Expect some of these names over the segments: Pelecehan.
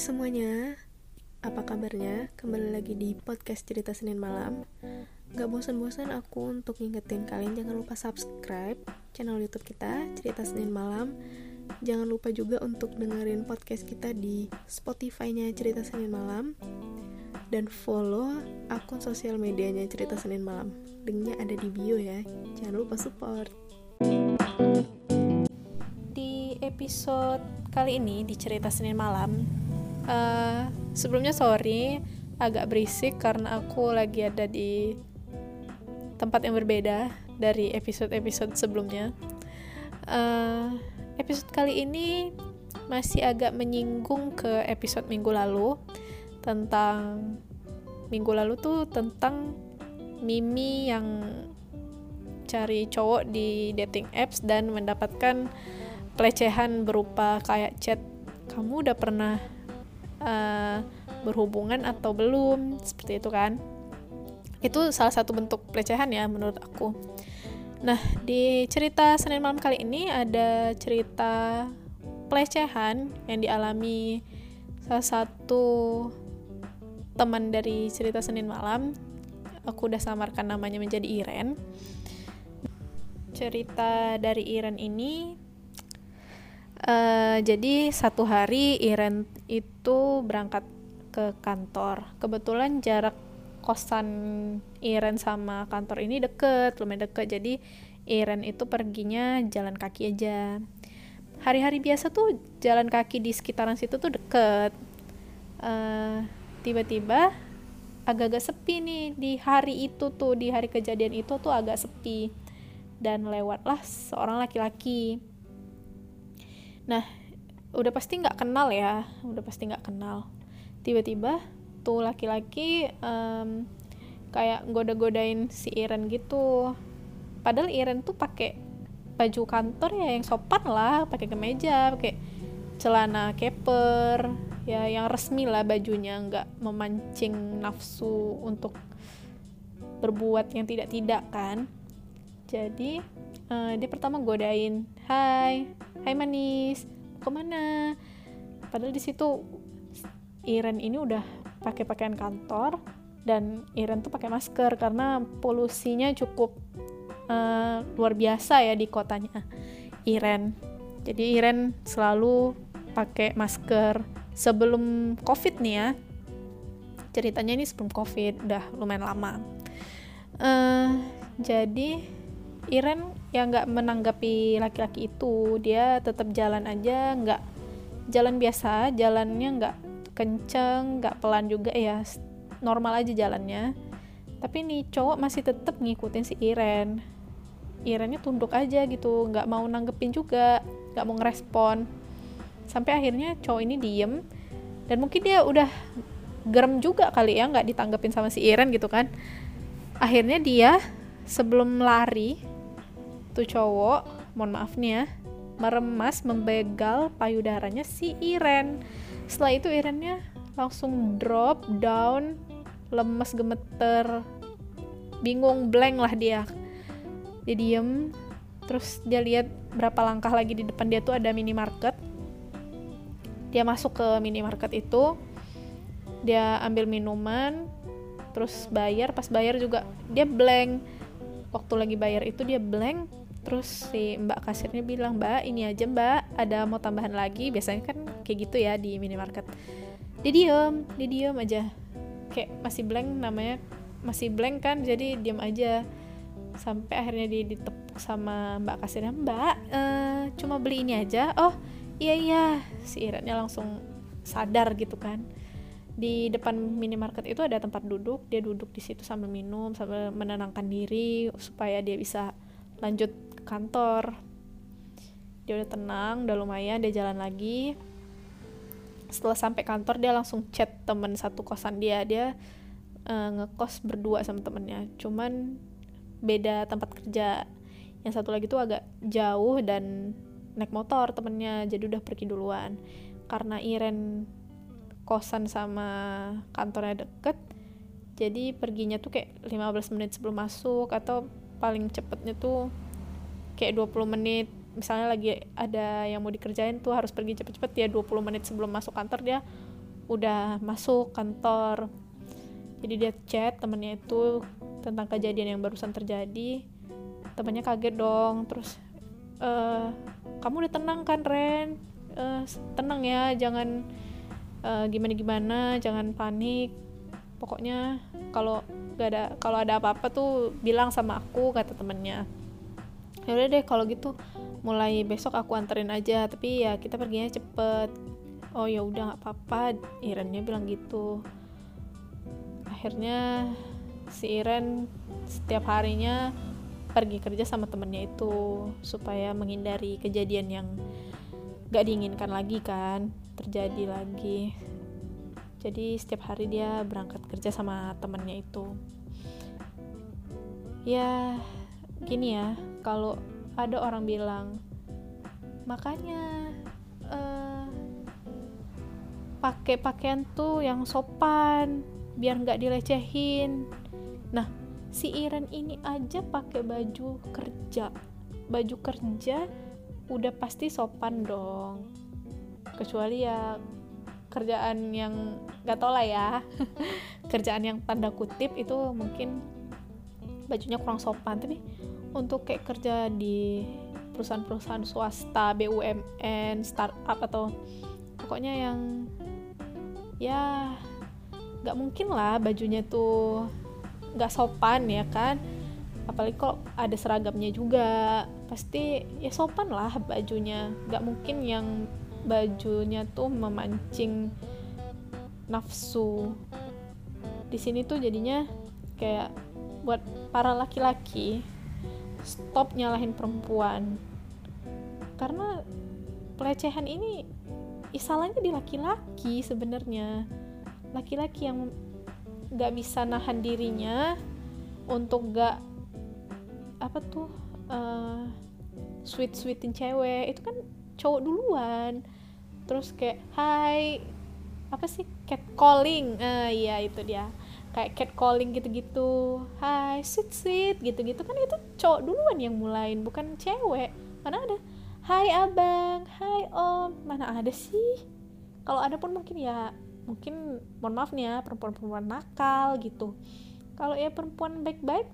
Hai semuanya, apa kabarnya? Kembali lagi di podcast Cerita Senin Malam. Gak bosan-bosan aku untuk ngingetin kalian jangan lupa subscribe channel YouTube kita, Cerita Senin Malam. Jangan lupa juga untuk dengerin podcast kita di Spotify-nya Cerita Senin Malam. Dan follow akun sosial medianya Cerita Senin Malam. Linknya ada di bio ya, jangan lupa support. Di episode kali ini di Cerita Senin Malam, sebelumnya sorry agak berisik karena aku lagi ada di tempat yang berbeda dari episode-episode sebelumnya. Episode kali ini masih agak menyinggung ke episode minggu lalu tentang Mimi yang cari cowok di dating apps dan mendapatkan pelecehan berupa kayak chat, kamu udah pernah berhubungan atau belum, seperti itu kan. Itu salah satu bentuk pelecehan ya menurut aku. Nah, di cerita Senin Malam kali ini ada cerita pelecehan yang dialami salah satu teman dari cerita Senin Malam. Aku udah samarkan namanya menjadi Iren. Cerita dari Iren ini, jadi satu hari Iren itu berangkat ke kantor. Kebetulan jarak kosan Iren sama kantor ini lumayan deket, jadi Iren itu perginya jalan kaki aja. Hari-hari biasa tuh jalan kaki di sekitaran situ tuh deket. Tiba-tiba agak-agak sepi nih di hari kejadian itu tuh agak sepi, dan lewatlah seorang laki-laki. Nah, udah pasti nggak kenal. Tiba-tiba tuh laki-laki kayak goda-godain si Iren gitu. Padahal Iren tuh pakai baju kantor ya yang sopan lah, pakai kemeja, pakai celana keper, ya yang resmi lah bajunya, nggak memancing nafsu untuk berbuat yang tidak-tidak kan. Jadi dia pertama godain, Hai manis, kemana? Padahal di situ Iren ini udah pakai pakaian kantor dan Iren tuh pakai masker karena polusinya cukup luar biasa ya di kotanya Iren. Jadi Iren selalu pakai masker sebelum COVID nih ya. Ceritanya ini sebelum COVID, udah lumayan lama. Jadi Iren yang nggak menanggapi laki-laki itu, dia tetap jalan aja, nggak jalan biasa, jalannya nggak kenceng, nggak pelan juga ya, normal aja jalannya. Tapi nih cowok masih tetap ngikutin si Iren. Irennya tunduk aja gitu, nggak mau nanggepin juga, nggak mau ngerespon. Sampai akhirnya cowok ini diem, dan mungkin dia udah gerem juga kali ya, nggak ditanggepin sama si Iren gitu kan. Akhirnya dia sebelum lari, tuh cowok, mohon maaf nih ya, meremas, membegal payudaranya si Iren. Setelah itu Irennya langsung drop down, lemes, gemeter, bingung, blank lah dia. Dia diem, terus dia lihat berapa langkah lagi di depan dia tuh ada minimarket. Dia masuk ke minimarket itu, dia ambil minuman, terus bayar. Pas bayar juga dia blank. Waktu lagi bayar itu dia blank. Terus si mbak kasirnya bilang, "Mbak, ini aja mbak, ada mau tambahan lagi?" Biasanya kan kayak gitu ya di minimarket. Dia diem aja, kayak masih blank, namanya masih blank kan, jadi diem aja. Sampai akhirnya dia ditepuk sama mbak kasirnya, "Mbak, cuma beli ini aja." "Oh iya. Si Irannya langsung sadar gitu kan. Di depan minimarket itu ada tempat duduk, dia duduk di situ sambil minum, sambil menenangkan diri supaya dia bisa lanjut ke kantor. Dia udah tenang, udah lumayan, dia jalan lagi. Setelah sampai kantor dia langsung chat temen satu kosan dia. Dia ngekos berdua sama temennya, cuman beda tempat kerja. Yang satu lagi tuh agak jauh dan naik motor temennya, jadi udah pergi duluan. Karena Iren kosan sama kantornya deket, jadi perginya tuh kayak 15 menit sebelum masuk, atau paling cepetnya tuh kayak 20 menit. Misalnya lagi ada yang mau dikerjain tuh harus pergi cepet-cepet, dia 20 menit sebelum masuk kantor dia udah masuk kantor. Jadi dia chat temennya itu tentang kejadian yang barusan terjadi. Temennya kaget dong, terus kamu udah tenang kan Ren? Tenang ya, jangan gimana-gimana, jangan panik. Pokoknya kalau ada apa-apa tuh bilang sama aku, kata temennya. Ya udah deh kalau gitu, mulai besok aku anterin aja, tapi ya kita perginya cepet. Oh ya udah nggak apa-apa, Irennya bilang gitu. Akhirnya si Iren setiap harinya pergi kerja sama temennya itu supaya menghindari kejadian yang gak diinginkan lagi kan terjadi lagi. Jadi setiap hari dia berangkat kerja sama temennya itu. Ya gini ya, kalau ada orang bilang makanya pakai pakaian tuh yang sopan biar gak dilecehin. Nah si Iren ini aja pakai baju kerja udah pasti sopan dong, kecuali ya kerjaan yang gak tau lah ya kerjaan yang tanda kutip itu mungkin bajunya kurang sopan. Tapi untuk kayak kerja di perusahaan-perusahaan swasta, BUMN, startup, atau pokoknya yang ya gak mungkin lah bajunya tuh gak sopan ya kan, apalagi kalau ada seragamnya juga pasti ya sopan lah bajunya. Gak mungkin yang bajunya tuh memancing nafsu. Di sini tuh jadinya kayak buat para laki-laki, stop nyalahin perempuan, karena pelecehan ini salahnya di laki-laki sebenarnya. Laki-laki yang gak bisa nahan dirinya untuk gak sweet-sweetin cewek. Itu kan cowok duluan, terus kayak hai, catcalling, iya itu dia, kayak catcalling gitu-gitu, hai sweet-sweet gitu-gitu kan. Itu cowok duluan yang mulain, bukan cewek. Mana ada hai abang, hai om, mana ada sih. Kalau ada pun mungkin mohon maaf nih ya, perempuan-perempuan nakal gitu. Kalau ya perempuan baik-baik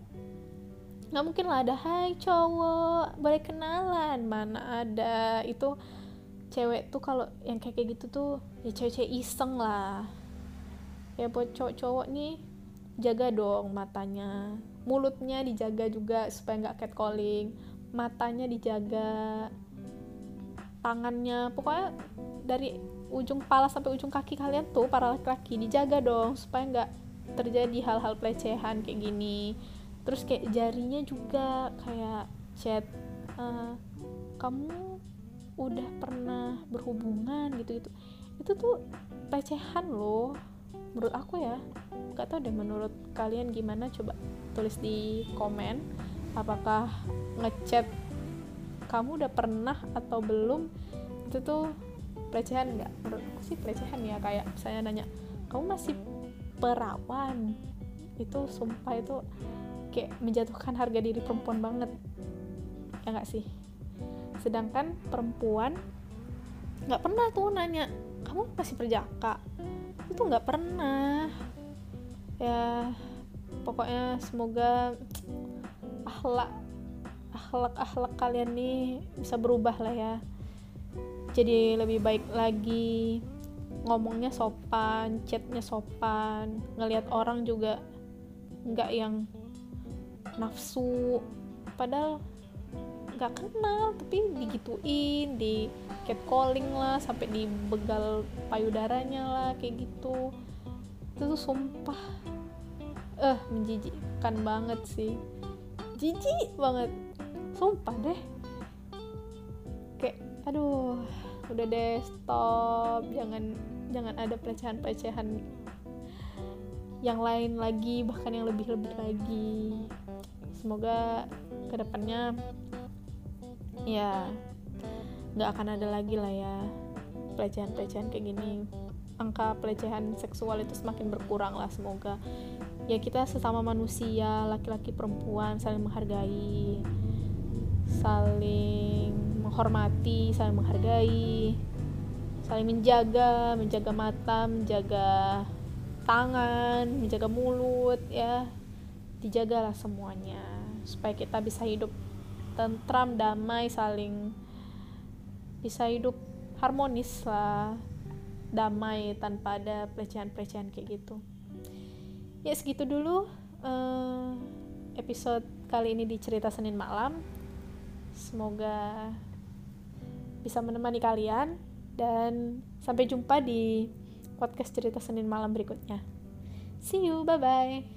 nggak mungkin lah ada hai cowok boleh kenalan, mana ada. Itu cewek tuh kalau yang kayak gitu tuh ya cewek-cewek iseng lah ya. Buat cowok-cowok nih jaga dong matanya, mulutnya dijaga juga supaya nggak catcalling, matanya dijaga, tangannya, pokoknya dari ujung kepala sampai ujung kaki kalian tuh para laki-laki dijaga dong supaya nggak terjadi hal-hal pelecehan kayak gini. Terus kayak jarinya juga kayak chat, kamu udah pernah berhubungan gitu-gitu. Itu tuh pelecehan loh menurut aku ya. Gak tau deh menurut kalian gimana, coba tulis di komen apakah ngechat kamu udah pernah atau belum itu tuh pelecehan gak? Menurut aku sih pelecehan ya. Kayak misalnya nanya kamu masih perawan, itu sumpah itu kayak menjatuhkan harga diri perempuan banget ya gak sih. Sedangkan perempuan gak pernah tuh nanya kamu masih perjaka, itu gak pernah ya. Pokoknya semoga akhlak kalian nih bisa berubah lah ya, jadi lebih baik lagi, ngomongnya sopan, chatnya sopan, ngelihat orang juga gak yang nafsu, padahal nggak kenal tapi digituin, di catcalling lah, sampai dibegal payudaranya lah kayak gitu. Itu tuh sumpah menjijikkan banget sih, jijik banget sumpah deh. Kayak aduh udah deh, stop, jangan ada pelecehan-pelecehan yang lain lagi, bahkan yang lebih-lebih lagi. Semoga kedepannya ya nggak akan ada lagi lah ya pelecehan-pelecehan kayak gini. Angka pelecehan seksual itu semakin berkurang lah semoga. Ya kita sesama manusia, laki-laki perempuan, saling menghargai, saling menghormati, saling menghargai, saling menjaga, menjaga mata, menjaga tangan, menjaga mulut, ya dijagalah semuanya supaya kita bisa hidup tentram, damai, saling bisa hidup harmonis lah, damai tanpa ada pelecehan-pelecehan kayak gitu. Ya segitu dulu episode kali ini di Cerita Senin Malam. Semoga bisa menemani kalian dan sampai jumpa di podcast Cerita Senin Malam berikutnya. See you, bye-bye.